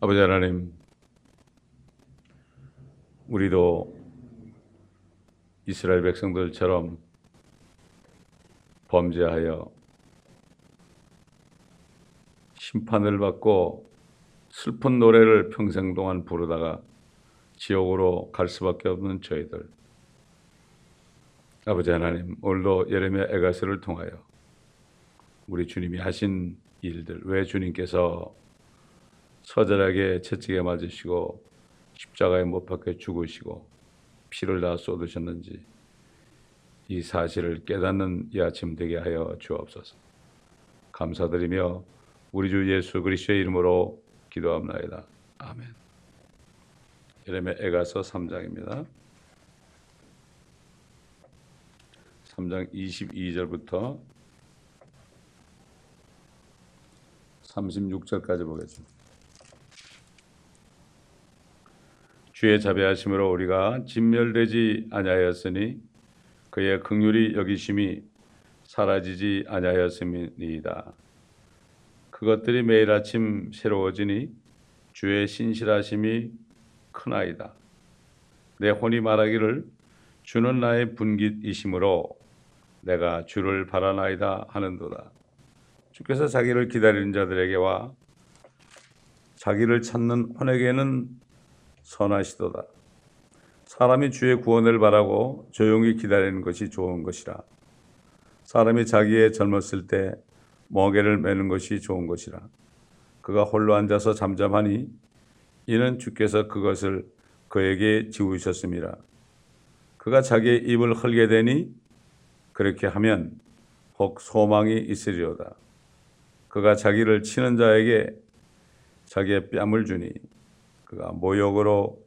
아버지 하나님, 우리도 이스라엘 백성들처럼 범죄하여 심판을 받고 슬픈 노래를 평생 동안 부르다가 지옥으로 갈 수밖에 없는 저희들, 아버지 하나님, 오늘도 예레미야 애가서를 통하여 우리 주님이 하신 일들, 왜 주님께서 처절하게 채찍에 맞으시고 십자가에 못 박혀 죽으시고 피를 다 쏟으셨는지 이 사실을 깨닫는 이 아침 되게 하여 주옵소서. 감사드리며 우리 주 예수 그리스도의 이름으로 기도합나이다. 아멘. 예레미야 애가서 3장입니다. 3장 22절부터 36절까지 보겠습니다. 주의 자비하심으로 우리가 진멸되지 아니하였으니 그의 긍휼이 여기심이 사라지지 아니하였음이니이다. 그것들이 매일 아침 새로워지니 주의 신실하심이 크나이다. 내 혼이 말하기를 주는 나의 분깃이심으로 내가 주를 바라나이다 하는도다. 주께서 자기를 기다리는 자들에게와 자기를 찾는 혼에게는 선하시도다. 사람이 주의 구원을 바라고 조용히 기다리는 것이 좋은 것이라. 사람이 자기의 젊었을 때 멍에를 매는 것이 좋은 것이라. 그가 홀로 앉아서 잠잠하니 이는 주께서 그것을 그에게 지우셨음이라. 그가 자기의 입을 헐게 되니 그렇게 하면 혹 소망이 있으리로다. 그가 자기를 치는 자에게 자기의 뺨을 주니 그가 모욕으로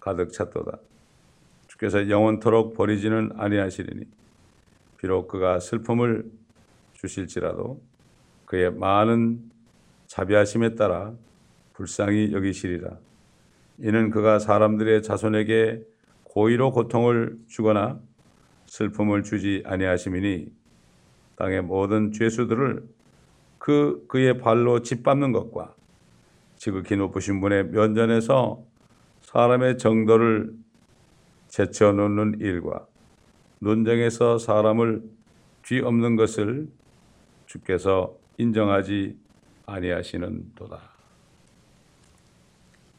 가득 찼도다. 주께서 영원토록 버리지는 아니하시리니 비록 그가 슬픔을 주실지라도 그의 많은 자비하심에 따라 불쌍히 여기시리라. 이는 그가 사람들의 자손에게 고의로 고통을 주거나 슬픔을 주지 아니하심이니 땅의 모든 죄수들을 그의 발로 짓밟는 것과 지극히 높으신 분의 면전에서 사람의 정도를 제쳐놓는 일과 논쟁에서 사람을 뒤엎는 것을 주께서 인정하지 아니하시는 도다.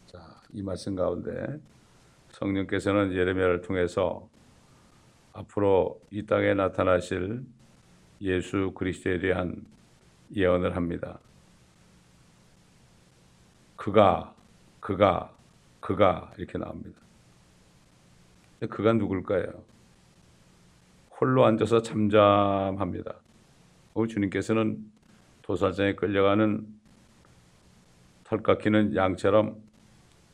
자, 이 말씀 가운데 성령께서는 예레미야를 통해서 앞으로 이 땅에 나타나실 예수 그리스도에 대한 예언을 합니다. 그가 이렇게 나옵니다. 그가 누굴까요? 홀로 앉아서 잠잠합니다. 우리 주님께서는 도살장에 끌려가는 털깎이는 양처럼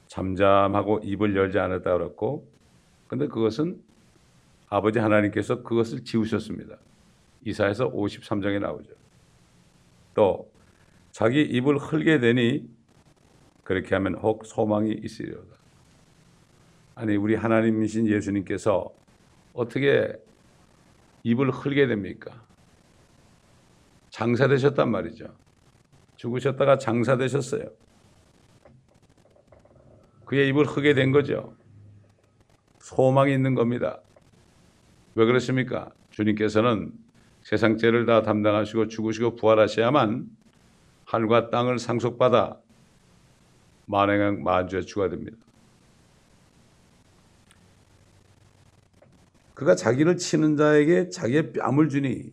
잠잠하고 입을 열지 않았다 그랬고, 근데 그것은 아버지 하나님께서 그것을 지우셨습니다. 이사야서 53장에 나오죠. 또 자기 입을 헐게 되니 그렇게 하면 혹 소망이 있으리로다. 아니, 우리 하나님이신 예수님께서 어떻게 입을 헐게 됩니까? 장사되셨단 말이죠. 죽으셨다가 장사되셨어요. 그의 입을 헐게 된 거죠. 소망이 있는 겁니다. 왜 그렇습니까? 주님께서는 세상 죄를 다 담당하시고 죽으시고 부활하셔야만 하늘과 땅을 상속받아 만행한 만주의 주가 됩니다. 그가 자기를 치는 자에게 자기의 뺨을 주니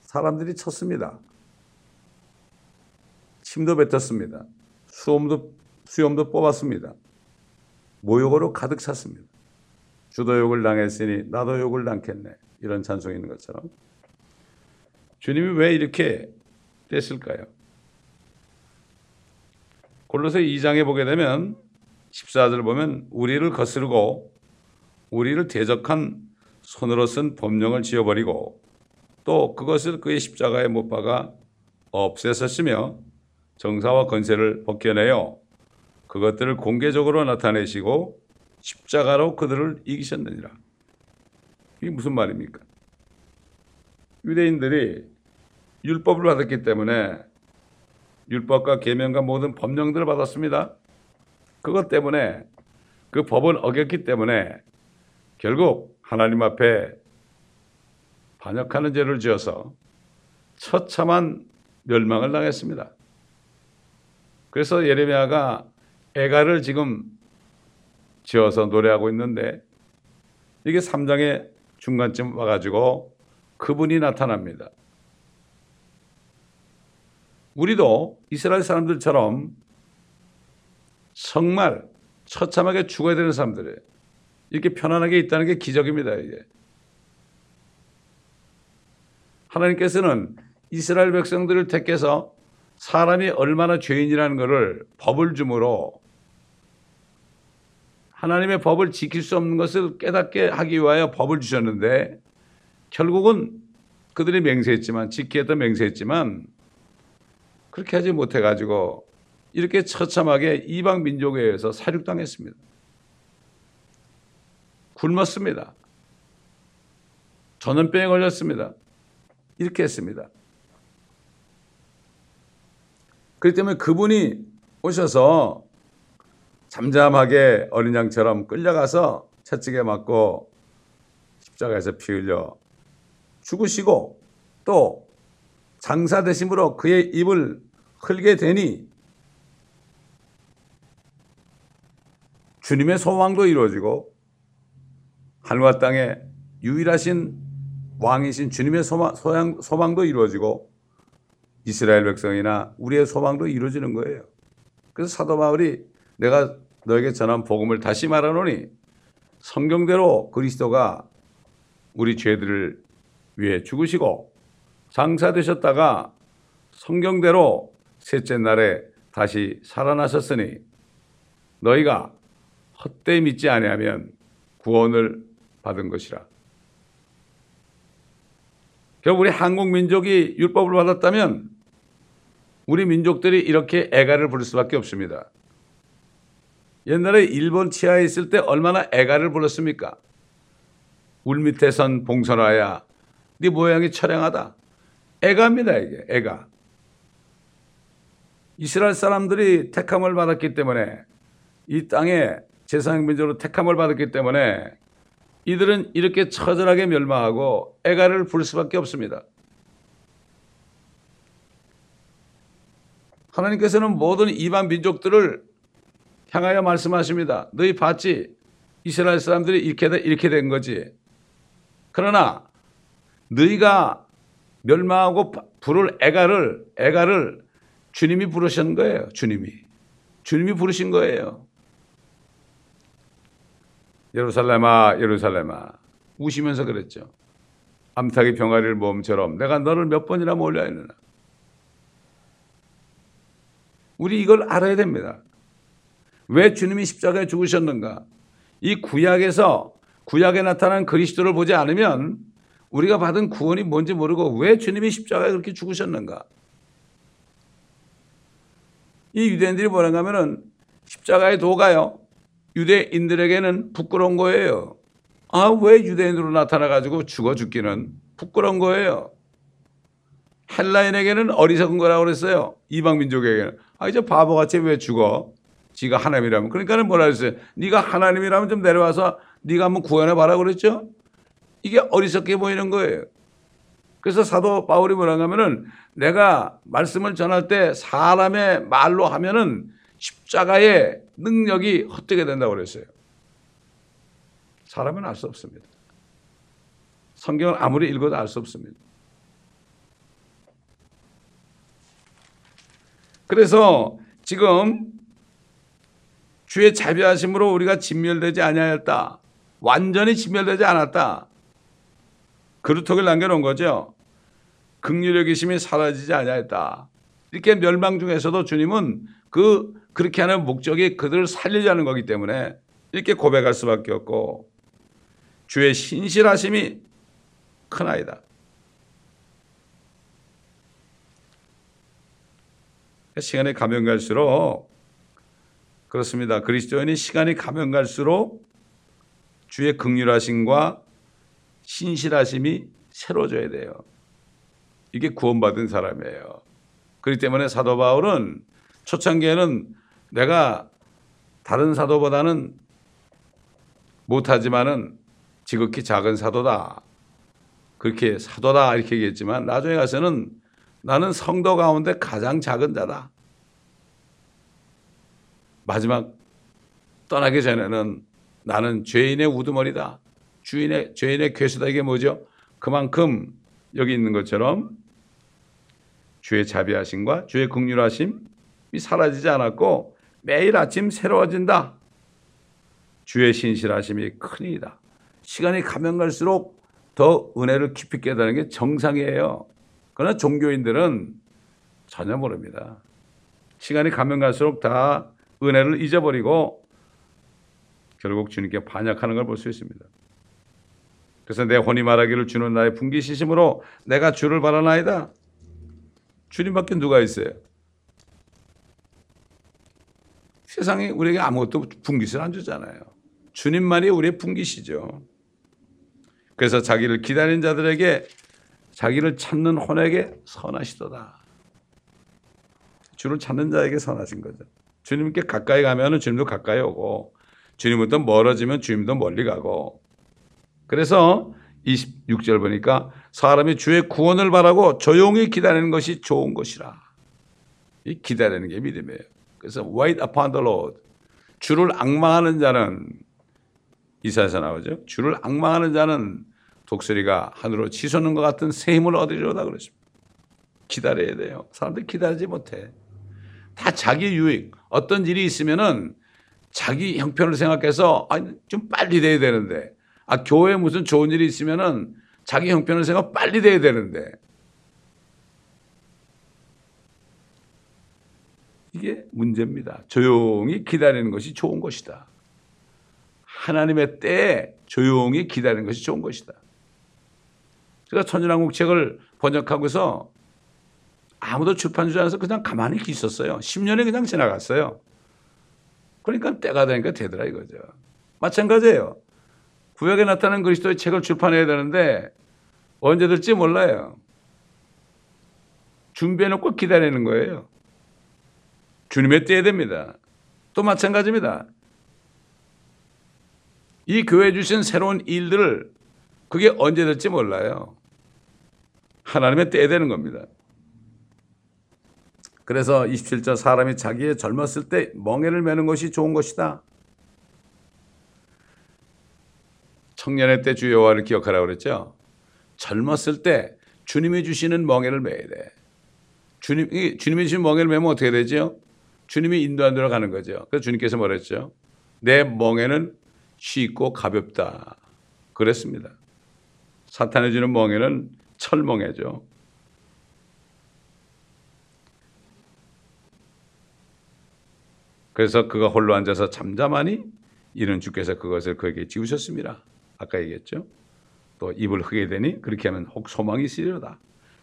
사람들이 쳤습니다. 침도 뱉었습니다. 수염도 뽑았습니다. 모욕으로 가득 찼습니다. 주도 욕을 당했으니 나도 욕을 당겠네. 이런 찬송이 있는 것처럼 주님이 왜 이렇게 됐을까요? 골로새 2장에 보게 되면 14절 보면 우리를 거스르고 우리를 대적한 손으로 쓴 법령을 지어버리고 또 그것을 그의 십자가에 못 박아 없애셨으며 정사와 권세를 벗겨내어 그것들을 공개적으로 나타내시고 십자가로 그들을 이기셨느니라. 이게 무슨 말입니까? 유대인들이 율법을 받았기 때문에 율법과 계명과 모든 법령들을 받았습니다. 그것 때문에 그 법을 어겼기 때문에 결국 하나님 앞에 반역하는 죄를 지어서 처참한 멸망을 당했습니다. 그래서 예레미야가 애가를 지금 지어서 노래하고 있는데 이게 3장의 중간쯤 와가지고 그분이 나타납니다. 우리도 이스라엘 사람들처럼 정말 처참하게 죽어야 되는 사람들이에요. 이렇게 편안하게 있다는 게 기적입니다. 이게 하나님께서는 이스라엘 백성들을 택해서 사람이 얼마나 죄인이라는 것을 법을 주므로 하나님의 법을 지킬 수 없는 것을 깨닫게 하기 위하여 법을 주셨는데 결국은 그들이 맹세했지만 지키겠다 맹세했지만 그렇게 하지 못해가지고 이렇게 처참하게 이방 민족에 의해서 사륙당했습니다. 굶었습니다. 전염병에 걸렸습니다. 이렇게 했습니다. 그렇기 때문에 그분이 오셔서 잠잠하게 어린 양처럼 끌려가서 채찍에 맞고 십자가에서 피 흘려 죽으시고 또 장사되심으로 그의 입을 흘게 되니 주님의 소망도 이루어지고 하늘과 땅에 유일하신 왕이신 주님의 소망도 이루어지고 이스라엘 백성이나 우리의 소망도 이루어지는 거예요. 그래서 사도 바울이 내가 너에게 전한 복음을 다시 말하노니 성경대로 그리스도가 우리 죄들을 위해 죽으시고 장사되셨다가 성경대로 셋째 날에 다시 살아나셨으니 너희가 헛되이 믿지 아니하면 구원을 받은 것이라. 결국 우리 한국 민족이 율법을 받았다면 우리 민족들이 이렇게 애가를 부를 수밖에 없습니다. 옛날에 일본 치하에 있을 때 얼마나 애가를 불렀습니까? 울 밑에선 봉선하야 네 모양이 처량하다. 애가입니다. 이게 애가. 이스라엘 사람들이 택함을 받았기 때문에 이 땅에 제사장민족으로 택함을 받았기 때문에 이들은 이렇게 처절하게 멸망하고 애가를 부를 수밖에 없습니다. 하나님께서는 모든 이방 민족들을 향하여 말씀하십니다. 너희 봤지? 이스라엘 사람들이 이렇게 된 거지. 그러나 너희가 멸망하고 부를 애가를 주님이 부르신 거예요. 주님이 부르신 거예요. 예루살렘아, 예루살렘아 우시면서 그랬죠. 암탉이 병아리를 모음처럼 내가 너를 몇 번이나 몰려 했느냐. 우리 이걸 알아야 됩니다. 왜 주님이 십자가에 죽으셨는가? 이 구약에 나타난 그리스도를 보지 않으면 우리가 받은 구원이 뭔지 모르고 왜 주님이 십자가에 그렇게 죽으셨는가? 이 유대인들이 뭐라고 하면은 십자가의 도가요. 유대인들에게는 부끄러운 거예요. 아, 왜 유대인으로 나타나가지고 죽어 죽기는 부끄러운 거예요. 헬라인에게는 어리석은 거라고 그랬어요. 이방민족에게는. 아, 이제 바보같이 왜 죽어? 지가 하나님이라면. 그러니까는 뭐라 그랬어요? 네가 하나님이라면 좀 내려와서 네가 한번 구원해봐라 그랬죠? 이게 어리석게 보이는 거예요. 그래서 사도 바울이 뭐라고 하면은 내가 말씀을 전할 때 사람의 말로 하면은 십자가의 능력이 헛되게 된다고 그랬어요. 사람은 알 수 없습니다. 성경을 아무리 읽어도 알 수 없습니다. 그래서 지금 주의 자비하심으로 우리가 진멸되지 아니하였다. 완전히 진멸되지 않았다. 그루터기를 남겨놓은 거죠. 긍휼의 기심이 사라지지 아니하였다. 이렇게 멸망 중에서도 주님은 그렇게 하는 목적이 그들을 살리자는 거기 때문에 이렇게 고백할 수밖에 없고 주의 신실하심이 큰 아이다. 시간이 가면 갈수록 그렇습니다. 그리스도인이 시간이 가면 갈수록 주의 긍휼하심과 신실하심이 새로워져야 돼요. 이게 구원받은 사람이에요. 그렇기 때문에 사도 바울은 초창기에는 내가 다른 사도보다는 못하지만은 지극히 작은 사도다. 그렇게 사도다 이렇게 얘기했지만 나중에 가서는 나는 성도 가운데 가장 작은 자다. 마지막 떠나기 전에는 나는 죄인의 우두머리다. 죄인의 괴수다. 이게 뭐죠? 그만큼 여기 있는 것처럼 주의 자비하심과 주의 긍휼하심이 사라지지 않았고 매일 아침 새로워진다. 주의 신실하심이 큰일이다. 시간이 가면 갈수록 더 은혜를 깊이 깨달은 게 정상이에요. 그러나 종교인들은 전혀 모릅니다. 시간이 가면 갈수록 다 은혜를 잊어버리고 결국 주님께 반역하는 걸 볼 수 있습니다. 그래서 내 혼이 말하기를 주는 나의 분기시심으로 내가 주를 바라나이다. 주님밖에 누가 있어요? 세상이 우리에게 아무것도 분깃을 안 주잖아요. 주님만이 우리의 분깃이죠. 그래서 자기를 기다린 자들에게 자기를 찾는 혼에게 선하시도다. 주를 찾는 자에게 선하신 거죠. 주님께 가까이 가면 주님도 가까이 오고 주님부터 멀어지면 주님도 멀리 가고. 그래서 26절 보니까 사람이 주의 구원을 바라고 조용히 기다리는 것이 좋은 것이라. 이 기다리는 게 믿음이에요. 그래서 wait upon the Lord. 주를 앙망하는 자는 이사야에서 나오죠. 주를 앙망하는 자는 독수리가 하늘로 치솟는 것 같은 새 힘을 얻으리로다 그러십니다. 기다려야 돼요. 사람들 기다리지 못해. 다 자기 유익. 어떤 일이 있으면은 자기 형편을 생각해서 좀 빨리 돼야 되는데. 교회에 무슨 좋은 일이 있으면은 자기 형편을 생각 빨리 돼야 되는데. 이게 문제입니다. 조용히 기다리는 것이 좋은 것이다. 하나님의 때에 조용히 기다리는 것이 좋은 것이다. 제가 천년왕국 책을 번역하고서 아무도 출판주지 않아서 그냥 가만히 있었어요. 10년이 그냥 지나갔어요. 그러니까 때가 되니까 되더라 이거죠. 마찬가지예요. 구약에 나타난 그리스도의 책을 출판해야 되는데 언제 될지 몰라요. 준비해놓고 기다리는 거예요. 주님의 때에 됩니다. 또 마찬가지입니다. 이 교회에 주신 새로운 일들을 그게 언제 될지 몰라요. 하나님의 때에 되는 겁니다. 그래서 27절 사람이 자기의 젊었을 때 멍에를 매는 것이 좋은 것이다. 청년의 때 주 여호와를 기억하라고 그랬죠. 젊었을 때 주님이 주시는 멍에를 매야 돼. 주님이 주신 멍에를 매면 어떻게 되죠? 주님이 인도한대로 가는 거죠. 그래서 주님께서 뭐랬죠? 내 멍에는 쉽고 가볍다. 그랬습니다. 사탄이 주는 멍에는 철멍에죠. 그래서 그가 홀로 앉아서 잠잠하니 이는 주께서 그것을 그에게 지우셨습니다. 아까 얘기했죠. 또 입을 흙에 대니 그렇게 하면 혹 소망이 있으리로다.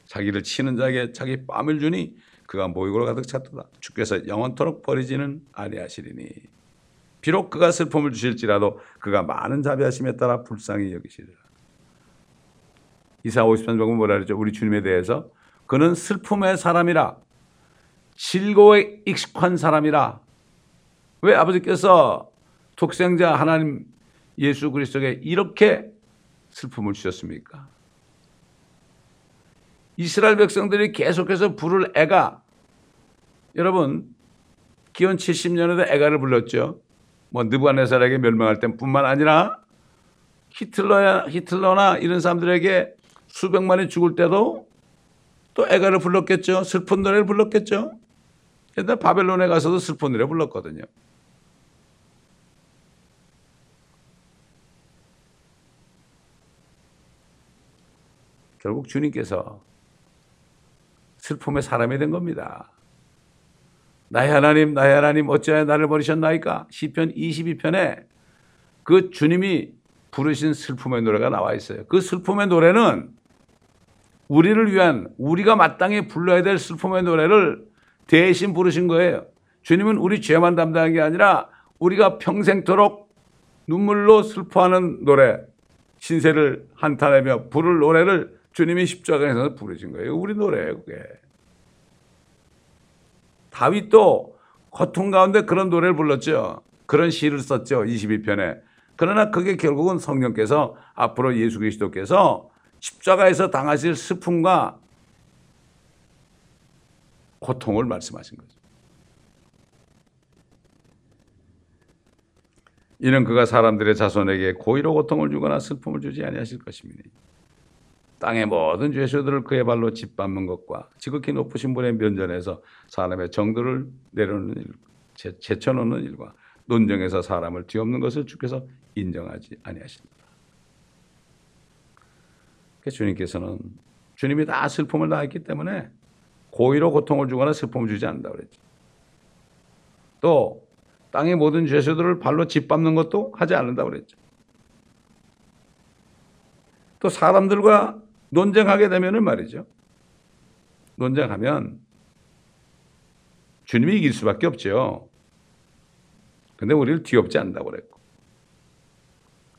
자기를 치는 자에게 자기 뺨을 주니 그가 모욕으로 가득 찼도다. 주께서 영원토록 버리지는 아니하시리니 비록 그가 슬픔을 주실지라도 그가 많은 자비하심에 따라 불쌍히 여기시리라. 이사야 53장 보면 뭐라 그랬죠? 우리 주님에 대해서 그는 슬픔의 사람이라 질고에 익숙한 사람이라. 왜 아버지께서 독생자 하나님 예수 그리스도에게 이렇게 슬픔을 주셨습니까? 이스라엘 백성들이 계속해서 부를 애가, 여러분 기원 70년에도 애가를 불렀죠. 느부갓네살에게 멸망할 때뿐만 아니라 히틀러나 이런 사람들에게 수백만이 죽을 때도 또 애가를 불렀겠죠. 슬픈 노래를 불렀겠죠. 옛날 바벨론에 가서도 슬픈 노래 불렀거든요. 결국 주님께서 슬픔의 사람이 된 겁니다. 나의 하나님, 나의 하나님 어찌하여 나를 버리셨나이까? 시편 22편에 그 주님이 부르신 슬픔의 노래가 나와 있어요. 그 슬픔의 노래는 우리를 위한, 우리가 마땅히 불러야 될 슬픔의 노래를 대신 부르신 거예요. 주님은 우리 죄만 담당한 게 아니라 우리가 평생토록 눈물로 슬퍼하는 노래, 신세를 한탄하며 부를 노래를 주님이 십자가에서 부르신 거예요. 우리 노래예요, 그게. 다윗도 고통 가운데 그런 노래를 불렀죠. 그런 시를 썼죠. 22편에. 그러나 그게 결국은 성령께서 앞으로 예수 그리스도께서 십자가에서 당하실 슬픔과 고통을 말씀하신 거죠. 이는 그가 사람들의 자손에게 고의로 고통을 주거나 슬픔을 주지 아니하실 것입니다. 땅의 모든 죄수들을 그의 발로 짓밟는 것과 지극히 높으신 분의 면전에서 사람의 정도를 내려놓는 일, 제쳐놓는 일과 논정에서 사람을 뒤엎는 것을 주께서 인정하지 아니하십니다. 주님께서는 주님이 다 슬픔을 당했기 때문에 고의로 고통을 주거나 슬픔을 주지 않는다고 그랬죠. 또 땅의 모든 죄수들을 발로 짓밟는 것도 하지 않는다고 그랬죠. 또 사람들과 논쟁하게 되면은 말이죠. 논쟁하면 주님이 이길 수밖에 없죠. 근데 우리를 뒤엎지 않는다고 그랬고,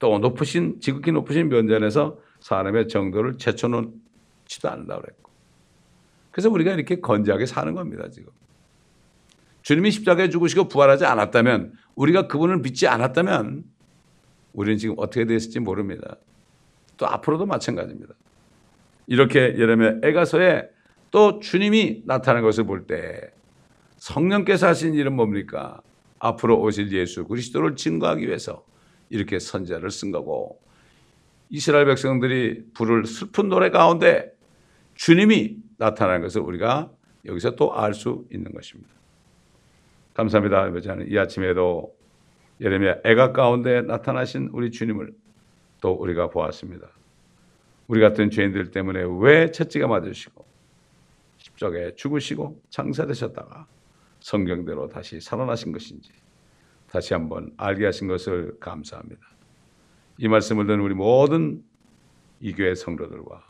또 높으신, 지극히 높으신 면전에서 사람의 정도를 제쳐놓지도 않는다고 그랬고, 그래서 우리가 이렇게 건지하게 사는 겁니다, 지금. 주님이 십자가에 죽으시고 부활하지 않았다면, 우리가 그분을 믿지 않았다면, 우리는 지금 어떻게 됐을지 모릅니다. 또 앞으로도 마찬가지입니다. 이렇게 예레미야 애가서에 또 주님이 나타난 것을 볼 때 성령께서 하신 일은 뭡니까? 앞으로 오실 예수 그리스도를 증거하기 위해서 이렇게 선지자를 쓴 거고, 이스라엘 백성들이 부를 슬픈 노래 가운데 주님이 나타난 것을 우리가 여기서 또 알 수 있는 것입니다. 감사합니다. 이 아침에도 예레미야 애가 가운데 나타나신 우리 주님을 또 우리가 보았습니다. 우리 같은 죄인들 때문에 왜 채찍에 맞으시고 십자가에 죽으시고 장사되셨다가 성경대로 다시 살아나신 것인지 다시 한번 알게 하신 것을 감사합니다. 이 말씀을 듣는 우리 모든 이 교회 성도들과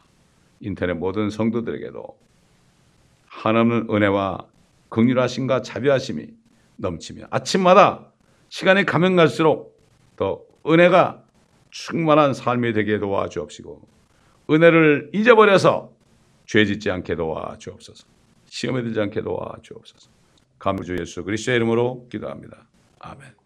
인터넷 모든 성도들에게도 한없는 은혜와 긍휼하심과 자비하심이 넘치며 아침마다 시간이 가면 갈수록 더 은혜가 충만한 삶이 되게 도와주옵시고, 은혜를 잊어버려서 죄짓지 않게 도와주옵소서, 시험에 들지 않게 도와주옵소서. 감사주 예수 그리스도의 이름으로 기도합니다. 아멘.